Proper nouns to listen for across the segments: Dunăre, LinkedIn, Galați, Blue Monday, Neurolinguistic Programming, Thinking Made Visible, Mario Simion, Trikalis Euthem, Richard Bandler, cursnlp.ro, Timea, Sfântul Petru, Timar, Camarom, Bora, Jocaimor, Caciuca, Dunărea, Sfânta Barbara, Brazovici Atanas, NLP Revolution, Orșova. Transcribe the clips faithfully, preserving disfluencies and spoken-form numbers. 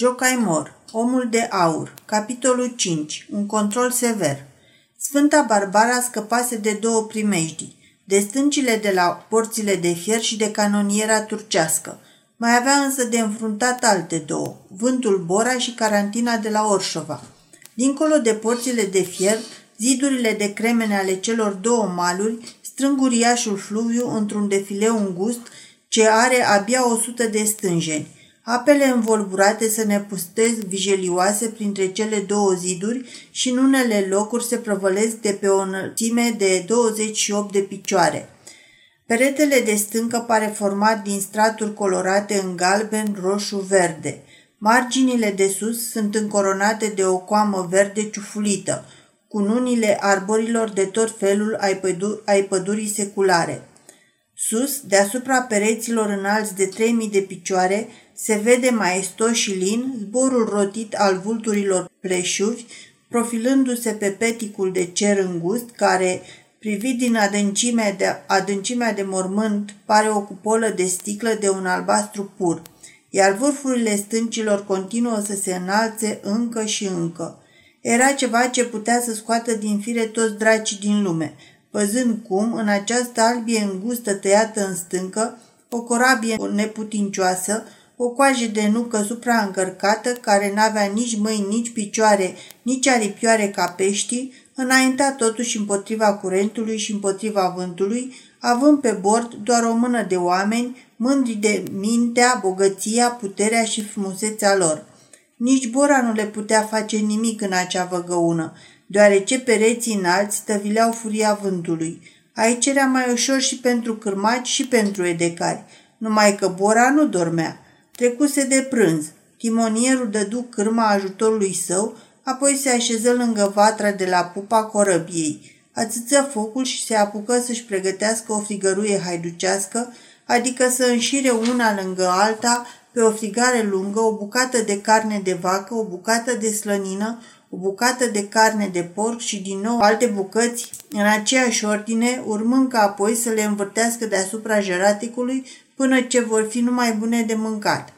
Jocaimor, omul de aur, capitolul cinci, un control sever. Sfânta Barbara scăpase de două primejdii, de stâncile de la porțile de fier și de canoniera turcească. Mai avea însă de înfruntat alte două, vântul Bora și carantina de la Orșova. Dincolo de porțile de fier, zidurile de cremene ale celor două maluri strâng uriașul fluviu într-un defileu îngust ce are abia o sută de stânjeni. Apele învolburate se nepustesc vijelioase printre cele două ziduri și în unele locuri se prăvălesc de pe o înălțime de douăzeci și opt de picioare. Peretele de stâncă pare format din straturi colorate în galben, roșu, verde. Marginile de sus sunt încoronate de o coamă verde ciufulită, cununile arborilor de tot felul ai, pădur- ai pădurii seculare. Sus, deasupra pereților înalți de trei mii de picioare, se vede maestos și lin zborul rotit al vulturilor pleșuvi, profilându-se pe peticul de cer îngust, care, privit din adâncimea de, adâncimea de mormânt, pare o cupolă de sticlă de un albastru pur, iar vârfurile stâncilor continuă să se înalțe încă și încă. Era ceva ce putea să scoată din fire toți dracii din lume, văzând cum, în această albie îngustă tăiată în stâncă, o corabie neputincioasă, o coajă de nucă supraîncărcată, care n-avea nici mâini, nici picioare, nici aripioare ca peștii, înainta totuși împotriva curentului și împotriva vântului, având pe bord doar o mână de oameni, mândri de mintea, bogăția, puterea și frumusețea lor. Nici Bora nu le putea face nimic în acea văgăună, deoarece pereții înalți stăvileau furia vântului. Aici era mai ușor și pentru cârmaci și pentru edecari, numai că Bora nu dormea. Trecuse de prânz, timonierul dădu cârma ajutorului său, apoi se așeză lângă vatra de la pupa corăbiei, atâță focul și se apucă să-și pregătească o frigăruie haiducească, adică să înșire una lângă alta, pe o frigare lungă, o bucată de carne de vacă, o bucată de slănină, o bucată de carne de porc și din nou alte bucăți în aceeași ordine, urmând ca apoi să le învârtească deasupra jeraticului până ce vor fi numai bune de mâncat.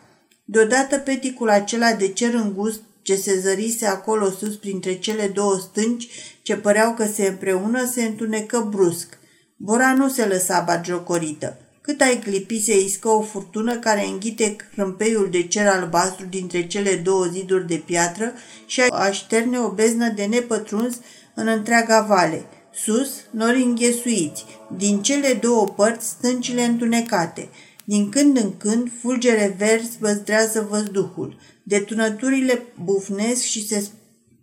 Deodată peticul acela de cer îngust ce se zărise acolo sus printre cele două stânci ce păreau că se împreună se întunecă brusc. Bora nu se lăsa batjocorită. Cât ai clipi se iscă o furtună care înghite crâmpeiul de cer albastru dintre cele două ziduri de piatră și așterne o beznă de nepătruns în întreaga vale. Sus, nori înghesuiți, din cele două părți stâncile întunecate. Din când în când, fulgere verzi văzdrează văzduhul. Detunăturile bufnesc și se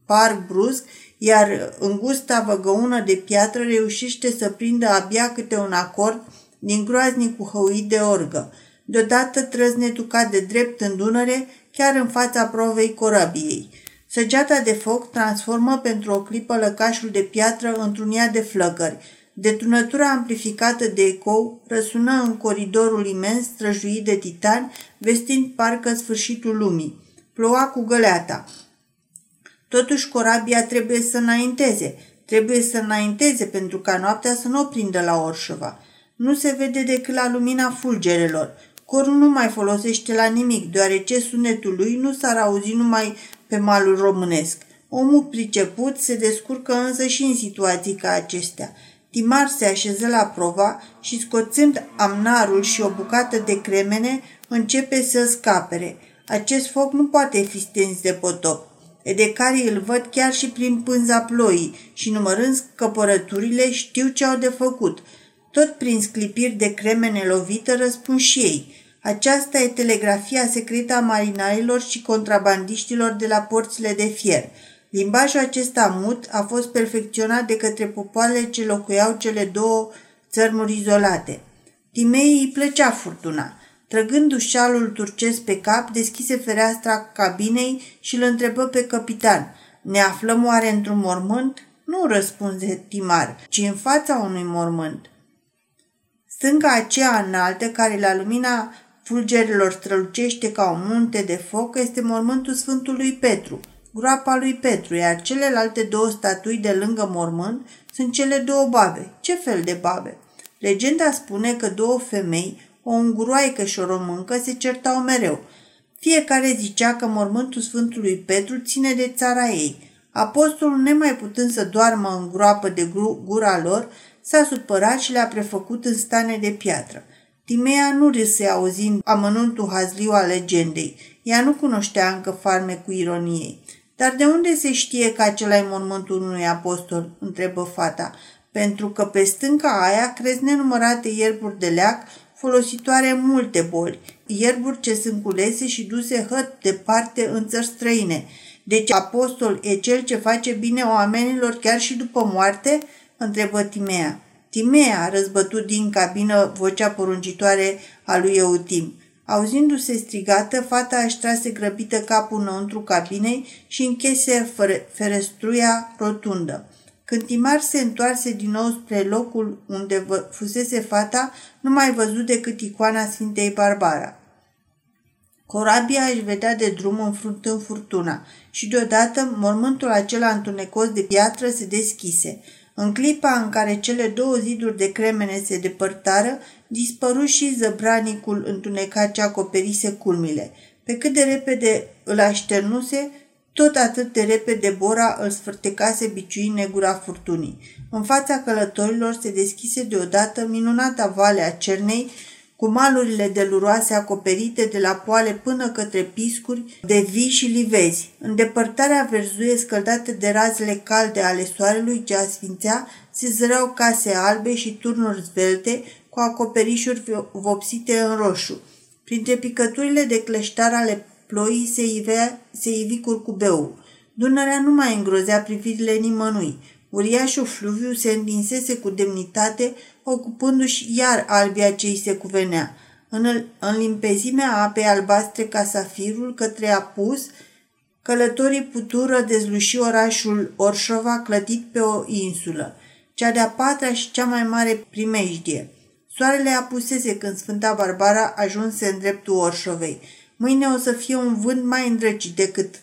spar brusc, iar îngusta văgăună de piatră reușește să prindă abia câte un acord din groaznicul hăuit de orgă. Deodată trăznetul cade drept în Dunăre, chiar în fața provei corabiei. Săgeata de foc transformă pentru o clipă lăcașul de piatră într-un ia de flăcări. Detunătura amplificată de ecou răsună în coridorul imens străjuit de titani, vestind parcă sfârșitul lumii. Ploua cu găleata. Totuși corabia trebuie să înainteze. Trebuie să înainteze pentru ca noaptea să nu o prindă la Orșova. Nu se vede decât la lumina fulgerelor. Corul nu mai folosește la nimic, deoarece sunetul lui nu s-ar auzi numai pe malul românesc. Omul priceput se descurcă însă și în situații ca acestea. Timar se așeză la prova și, scoțând amnarul și o bucată de cremene, începe să scapere. Acest foc nu poate fi stins de potop. Edecarii îl văd chiar și prin pânza ploii și, numărând căpărăturile, știu ce au de făcut. Tot prin sclipiri de cremene lovită răspund și ei. Aceasta e telegrafia secretă a marinarilor și contrabandiștilor de la porțile de fier. Limbajul acesta mut a fost perfecționat de către popoarele ce locuiau cele două țărmuri izolate. Timei îi plăcea furtuna. Trăgându-și șalul turcesc pe cap, deschise fereastra cabinei și îl întrebă pe capitan. Ne aflăm oare într-un mormânt? Nu, răspunse Timar, ci în fața unui mormânt. Stânca aceea înaltă, care la lumina fulgerilor strălucește ca un munte de foc, este mormântul Sfântului Petru, groapa lui Petru, iar celelalte două statui de lângă mormânt sunt cele două babe. Ce fel de babe? Legenda spune că două femei, o unguroaică și o româncă, se certau mereu. Fiecare zicea că mormântul Sfântului Petru ține de țara ei. Apostolul, nemai putând să doarmă în groapă de gura lor, s-a supărat și le-a prefăcut în stane de piatră. Timea nu râse auzind amănuntul hazliu al legendei. Ea nu cunoștea încă farmecul ironiei. Dar de unde se știe că acela-i mormântul unui apostol? Întrebă fata. Pentru că pe stânca aia cresc nenumărate ierburi de leac folositoare în multe boli, ierburi ce sunt culese și duse hăt departe în țări străine. Deci apostol e cel ce face bine oamenilor chiar și după moarte? Întrebă Timea. Timea, răzbătut din cabină vocea poruncitoare a lui Euthem. Auzindu-se strigată, fata își trase grăbită capul înăuntru cabinei și închise ferestruia rotundă. Când Timar se întoarse din nou spre locul unde fusese fata, nu mai văzut decât icoana Sfintei Barbara. Corabia își vedea de drum înfruntând furtuna și deodată mormântul acela întunecos de piatră se deschise. În clipa în care cele două ziduri de cremene se depărtară, dispăru și zăbranicul întunecat ce acoperise culmile. Pe cât de repede îl așternuse, tot atât de repede Bora îl sfârtecase biciuind negura furtunii. În fața călătorilor se deschise deodată minunata vale a Cernei, cu malurile deluroase acoperite de la poale până către piscuri de vii și livezi. Îndepărtarea verzuie scăldată de razele calde ale soarelui ce asfințea, se zăreau case albe și turnuri zvelte cu acoperișuri vopsite în roșu. Printre picăturile de cleștar ale ploii se, ivea, se ivi curcubeul. Dunărea nu mai îngrozea privirile nimănui. Uriașul fluviu se îndinsese cu demnitate, ocupându-și iar albia ce îi se cuvenea. În, în limpezimea apei albastre ca safirul către apus, călătorii putură dezluși orașul Orșova clădit pe o insulă, cea de-a patra și cea mai mare primejdie. Soarele apusese când Sfânta Barbara ajunse în dreptul Orșovei. Mâine o să fie un vânt mai îndrăcit decât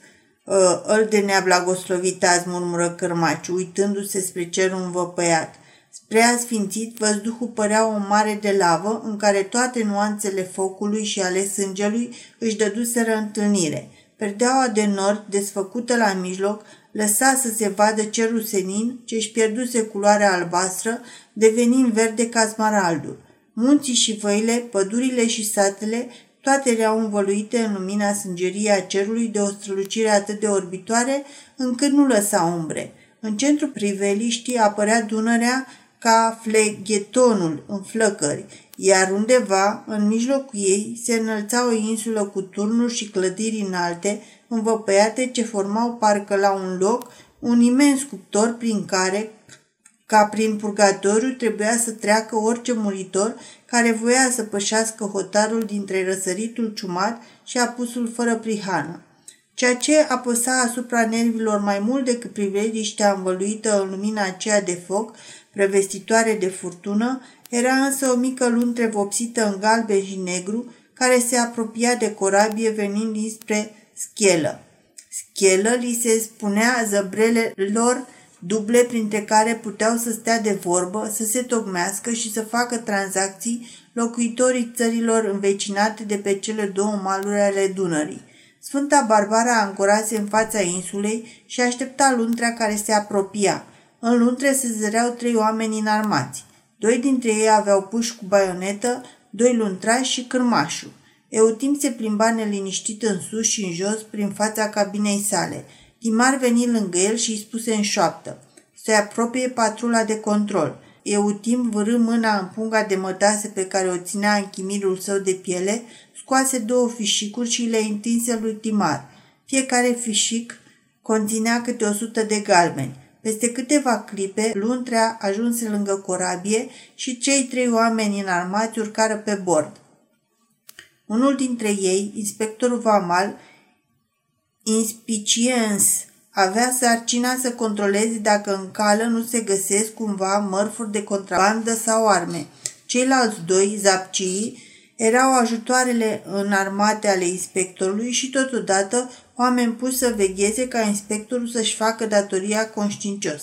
uh, îl de nea blagoslovita, murmură Cărmaciu, uitându-se spre cerul învăpăiat. Spre asfințit, văzduhul părea o mare de lavă în care toate nuanțele focului și ale sângelui își dăduseră întâlnire. Perdeaua de nord, desfăcută la mijloc, lăsa să se vadă cerul senin ce își pierduse culoarea albastră, devenind verde ca smaraldul. Munții și văile, pădurile și satele, toate erau învăluite în lumina sângerie a cerului de o strălucire atât de orbitoare încât nu lăsa umbre. În centrul priveliștii apărea Dunărea ca fleghetonul în flăcări, iar undeva, în mijlocul ei, se înălța o insulă cu turnuri și clădiri înalte, învăpăiate, ce formau parcă la un loc un imens cuptor prin care, ca prin purgatoriu, trebuia să treacă orice muritor care voia să pășească hotarul dintre răsăritul ciumat și apusul fără prihană. Ceea ce apăsa asupra nervilor mai mult decât priveliștea învăluită în lumina aceea de foc, prevestitoare de furtună, era însă o mică luntre vopsită în galben și negru, care se apropia de corabie venind dinspre Schelă. Schelă li se spunea zăbrelelor duble printre care puteau să stea de vorbă, să se tocmească și să facă tranzacții locuitorii țărilor învecinate de pe cele două maluri ale Dunării. Sfânta Barbara ancorase în fața insulei și aștepta luntrea care se apropia. În luntre se zăreau trei oameni înarmați. Doi dintre ei aveau puși cu baionetă, doi luntrași și Cârmașul. Euthem se plimba neliniștit în sus și în jos prin fața cabinei sale. Timar veni lângă el și îi spuse în șoaptă: se apropie patrula de control. Euthem vârâ mâna în punga de mătase pe care o ținea în chimirul său de piele, scoase două fișicuri și le întinse lui Timar. Fiecare fișic conținea câte o sută de galbeni. Peste câteva clipe, luntrea ajunse lângă corabie și cei trei oameni înarmați urcară pe bord. Unul dintre ei, inspectorul vamal, inspiciens, avea sarcina să controleze dacă în cală nu se găsesc cumva mărfuri de contrabandă sau arme. Ceilalți doi, zapcii, erau ajutoarele înarmate ale inspectorului și totodată oameni puși să vegheze ca inspectorul să-și facă datoria conștiincios.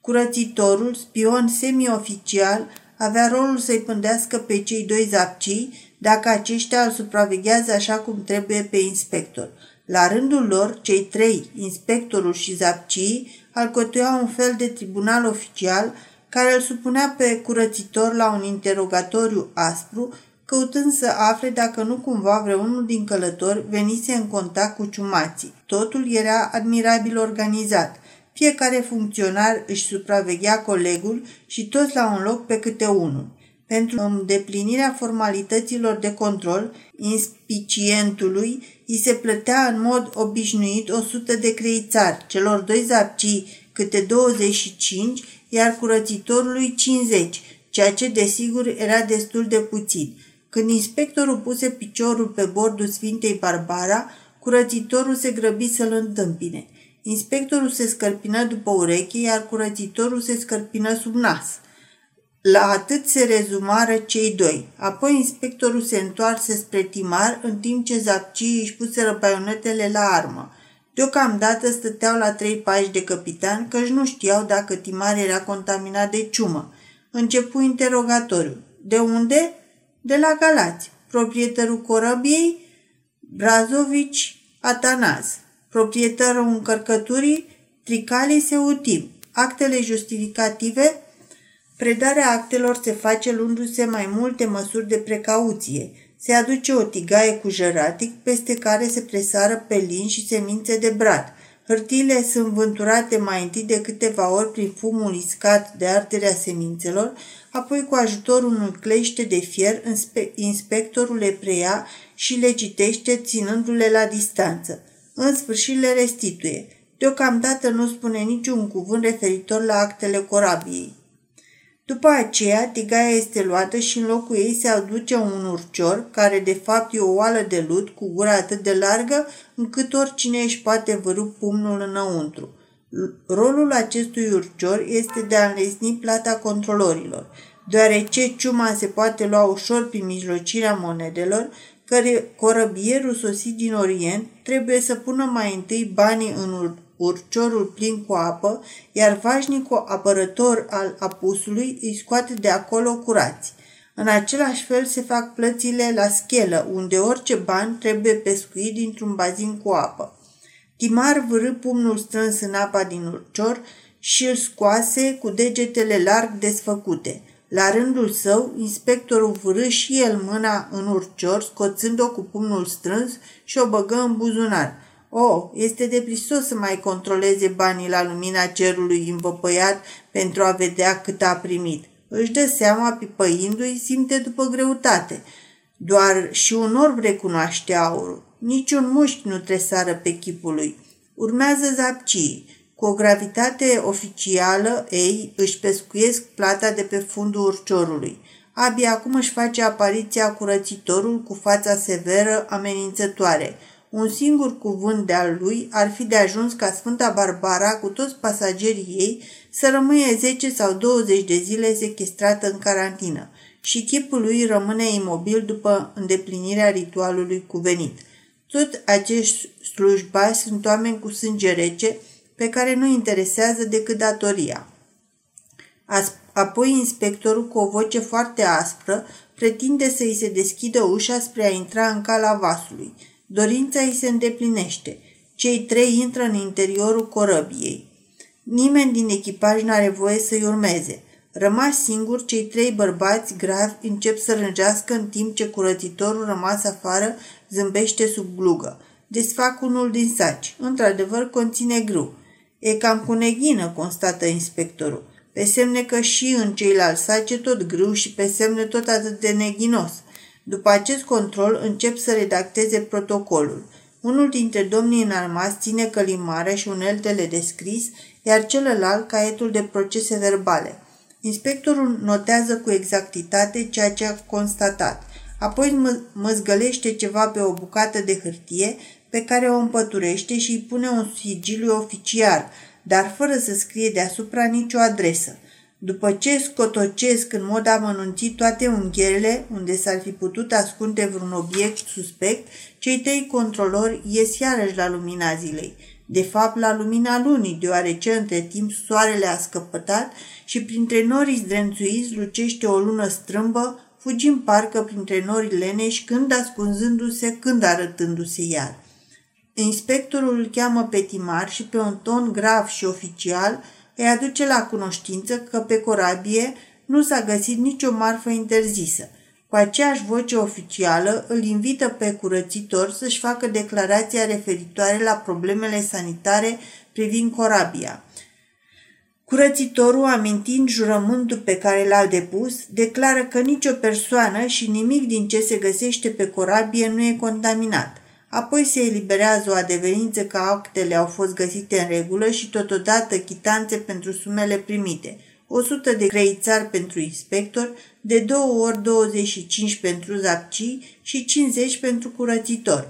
Curățitorul, spion semioficial, avea rolul să-i pândească pe cei doi zapcii, dacă aceștia îl supraveghează așa cum trebuie pe inspector. La rândul lor, cei trei, inspectorul și zapcii, alcătuiau un fel de tribunal oficial care îl supunea pe curățitor la un interogatoriu aspru, căutând să afle dacă nu cumva vreunul din călători venise în contact cu ciumații. Totul era admirabil organizat. Fiecare funcționar își supraveghea colegul și toți la un loc pe câte unul. Pentru îndeplinirea formalităților de control, inspicientului îi se plătea în mod obișnuit o sută de creițari, celor doi zapcii câte douăzeci și cinci, iar curățitorului cincizeci, ceea ce desigur era destul de puțin. Când inspectorul puse piciorul pe bordul Sfintei Barbara, curățitorul se grăbi să-l întâmpine. Inspectorul se scărpină după ureche, iar curățitorul se scărpină sub nas. La atât se rezumară cei doi. Apoi inspectorul se întoarse spre Timar, în timp ce zapcii își puseră baionetele la armă. Deocamdată stăteau la trei pași de capitan, căci nu știau dacă Timar era contaminat de ciumă. Începu interogatoriul. De unde? De la Galați. Proprietarul corăbiei? Brazovici Atanas. Proprietarul încărcăturii? Trikalis Euthem. Actele justificative? Predarea actelor se face luându-se mai multe măsuri de precauție. Se aduce o tigaie cu jăratic, peste care se presară pelin și semințe de brad. Hârtiile sunt vânturate mai întâi de câteva ori prin fumul iscat de arderea semințelor, apoi cu ajutorul unui clește de fier, inspectorul le preia și le citește ținându-le la distanță. În sfârșit le restituie. Deocamdată nu spune niciun cuvânt referitor la actele corabiei. După aceea, tigaia este luată și în locul ei se aduce un urcior, care de fapt e o oală de lut cu gura atât de largă încât oricine își poate vârâ pumnul înăuntru. Rolul acestui urcior este de a înlesni plata controlorilor, deoarece ciuma se poate lua ușor prin mijlocirea monedelor, care corăbierul sosit din Orient trebuie să pună mai întâi banii în urcior. Urciorul plin cu apă, iar vașnicul apărător al apusului îi scoate de acolo curați. În același fel se fac plățile la schelă, unde orice ban trebuie pescuit dintr-un bazin cu apă. Timar vârâ pumnul strâns în apa din urcior și îl scoase cu degetele larg desfăcute. La rândul său, inspectorul vârâ și el mâna în urcior, scoțând-o cu pumnul strâns și o băgă în buzunar. Oh, este deprisos să mai controleze banii la lumina cerului învăpăiat pentru a vedea cât a primit. Își dă seama, pipăindu-i, simte după greutate. Doar și un orb recunoaște aurul. Niciun mușchi nu tresară pe chipul lui. Urmează zapcii. Cu o gravitate oficială, ei își pescuiesc plata de pe fundul urciorului. Abia acum își face apariția curățitorul cu fața severă amenințătoare. Un singur cuvânt de-al lui ar fi de ajuns ca Sfânta Barbara, cu toți pasagerii ei, să rămâie zece sau douăzeci de zile sechestrată în carantină și chipul lui rămâne imobil după îndeplinirea ritualului cuvenit. Tot acești slujbași sunt oameni cu sânge rece pe care nu interesează decât datoria. Apoi inspectorul, cu o voce foarte aspră, pretinde să îi se deschidă ușa spre a intra în cala vasului. Dorința îi se îndeplinește. Cei trei intră în interiorul corăbiei. Nimeni din echipaj n-are voie să-i urmeze. Rămași singuri, cei trei bărbați gravi încep să rânjească, în timp ce curățitorul rămas afară zâmbește sub glugă. Desfac unul din saci. Într-adevăr, conține grâu. E cam cu neghină, constată inspectorul. Pe semne că și în ceilalți saci tot grâu și pe semne tot atât de neghinos. După acest control, încep să redacteze protocolul. Unul dintre domnii înarmați ține călimarea și uneltele de scris, iar celălalt caietul de procese verbale. Inspectorul notează cu exactitate ceea ce a constatat. Apoi măzgălește ceva pe o bucată de hârtie pe care o împăturește și îi pune un sigiliu oficial, dar fără să scrie deasupra nicio adresă. După ce scotocesc în mod amănunțit toate unghierele unde s-ar fi putut ascunde vreun obiect suspect, cei trei controlori ies iarăși la lumina zilei. De fapt, la lumina lunii, deoarece între timp soarele a scăpătat și printre norii zdrențuiți lucește o lună strâmbă, fugim parcă printre nori leneși, când ascunzându-se, când arătându-se iar. Inspectorul îl cheamă pe Timar și pe un ton grav și oficial îi aduce la cunoștință că pe corabie nu s-a găsit nicio marfă interzisă. Cu aceeași voce oficială îl invită pe curățitor să-și facă declarația referitoare la problemele sanitare privind corabia. Curățitorul, amintind jurământul pe care l-a depus, declară că nicio persoană și nimic din ce se găsește pe corabie nu e contaminat. Apoi se eliberează o adeverință că actele au fost găsite în regulă și totodată chitanțe pentru sumele primite. o sută de creițari pentru inspector, de două ori douăzeci și cinci pentru zapcii și cincizeci pentru curățitor.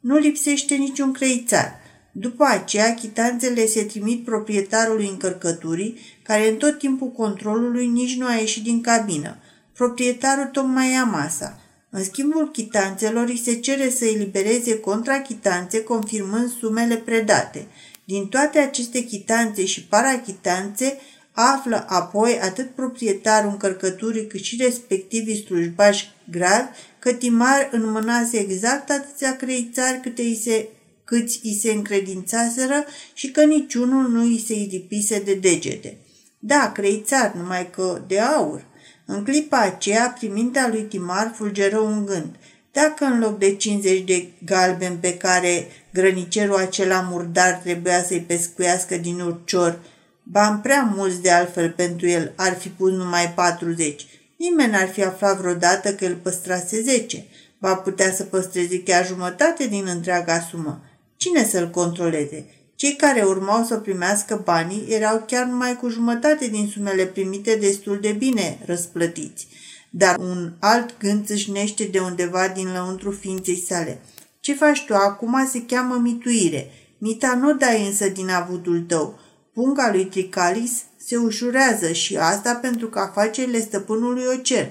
Nu lipsește niciun creițar. După aceea, chitanțele se trimit proprietarului încărcăturii, care în tot timpul controlului nici nu a ieșit din cabină. Proprietarul tocmai ia masa. În schimbul chitanțelor, îi se cere să elibereze contrachitanțe, confirmând sumele predate. Din toate aceste chitanțe și parachitanțe, află apoi atât proprietarul încărcăturii cât și respectivii slujbași gravi că Timar înmânase exact atâția creițari câte i se, câți i se încredințaseră și că niciunul nu i se lipise de degete. Da, creițari, numai că de aur. În clipa aceea, prin mintea lui Timar fulgeră un gând. Dacă în loc de cincizeci de galbeni pe care grănicerul acela murdar trebuia să-i pescuiască din urcior, bani prea mulți de altfel pentru el, ar fi pus numai patruzeci. Nimeni n-ar fi aflat vreodată că el păstrase zece. Va putea să păstreze chiar jumătate din întreaga sumă. Cine să-l controleze? Cei care urmau să primească banii erau chiar numai cu jumătate din sumele primite destul de bine răsplătiți. Dar un alt gând țâșnește de undeva din lăuntru ființei sale. Ce faci tu acum se cheamă mituire. Mita nu dai însă din avutul tău. Punga lui Trikalis se ușurează și asta pentru că afacerile stăpânului o cer.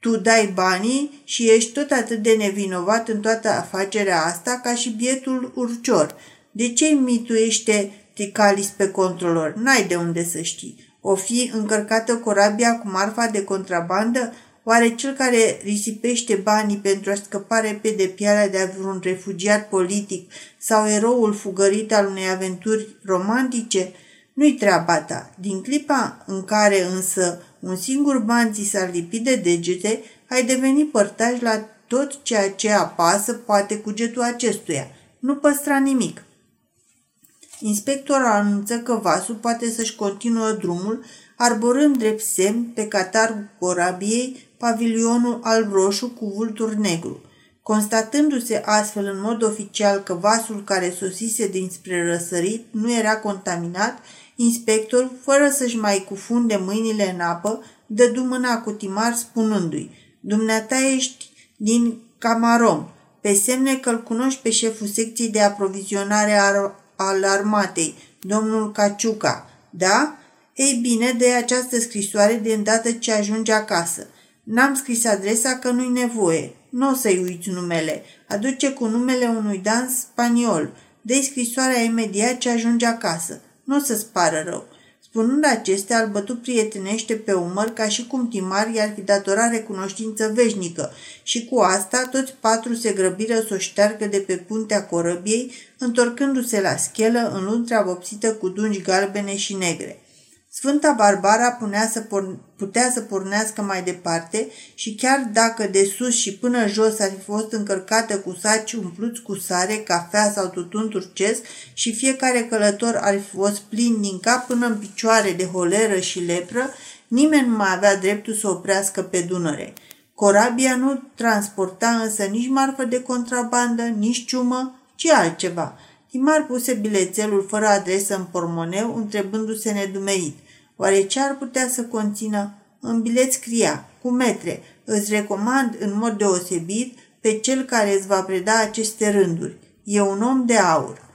Tu dai banii și ești tot atât de nevinovat în toată afacerea asta ca și bietul urcior. De ce mituiește Trikalis pe controlor? N-ai de unde să știi. O fi încărcată corabia cu marfa de contrabandă? Oare cel care risipește banii pentru a scăpa repede pielea de vreun refugiat politic sau eroul fugărit al unei aventuri romantice? Nu-i treaba ta. Din clipa în care însă un singur ban ți s-ar lipi de degete, ai devenit părtaș la tot ceea ce apasă poate cugetul acestuia. Nu păstra nimic. Inspectorul anunță că vasul poate să-și continuă drumul, arborând drept semn pe catargul corabiei pavilionul alb-roșu cu vultur negru. Constatându-se astfel în mod oficial că vasul care sosise dinspre răsărit nu era contaminat, inspectorul, fără să-și mai cufunde mâinile în apă, dădu mâna cu Timar spunându-i: „Dumneata ești din Camarom, pe semne că-l cunoști pe șeful secției de aprovizionare al armatei, domnul Caciuca, da? Ei bine, de această scrisoare de îndată ce ajunge acasă. N-am scris adresa că nu-i nevoie. Nu o să-i uiți numele. Aduce cu numele unui dans spaniol. Dă-i scrisoarea imediat ce ajunge acasă. Nu o să-ți pară rău.” Spunând acestea, îl bătu prietenește pe umăr ca și cum Timar i-ar fi datorat recunoștință veșnică și cu asta toți patru se grăbiră să o șteargă de pe puntea corăbiei, întorcându-se la schelă în luntra vopsită cu dungi galbene și negre. Sfânta Barbara punea să por- putea să pornească mai departe și chiar dacă de sus și până jos ar fi fost încărcată cu saci umpluți cu sare, cafea sau tutun turcesc și fiecare călător ar fi fost plin din cap până în picioare de holeră și lepră, nimeni nu mai avea dreptul să oprească pe Dunăre. Corabia nu transporta însă nici marfă de contrabandă, nici ciumă, ci altceva. Timar puse bilețelul fără adresă în pormoneu, întrebându-se nedumerit: oare ce ar putea să conțină? În bilet scria, cu metre: „Îți recomand în mod deosebit pe cel care îți va preda aceste rânduri. E un om de aur.”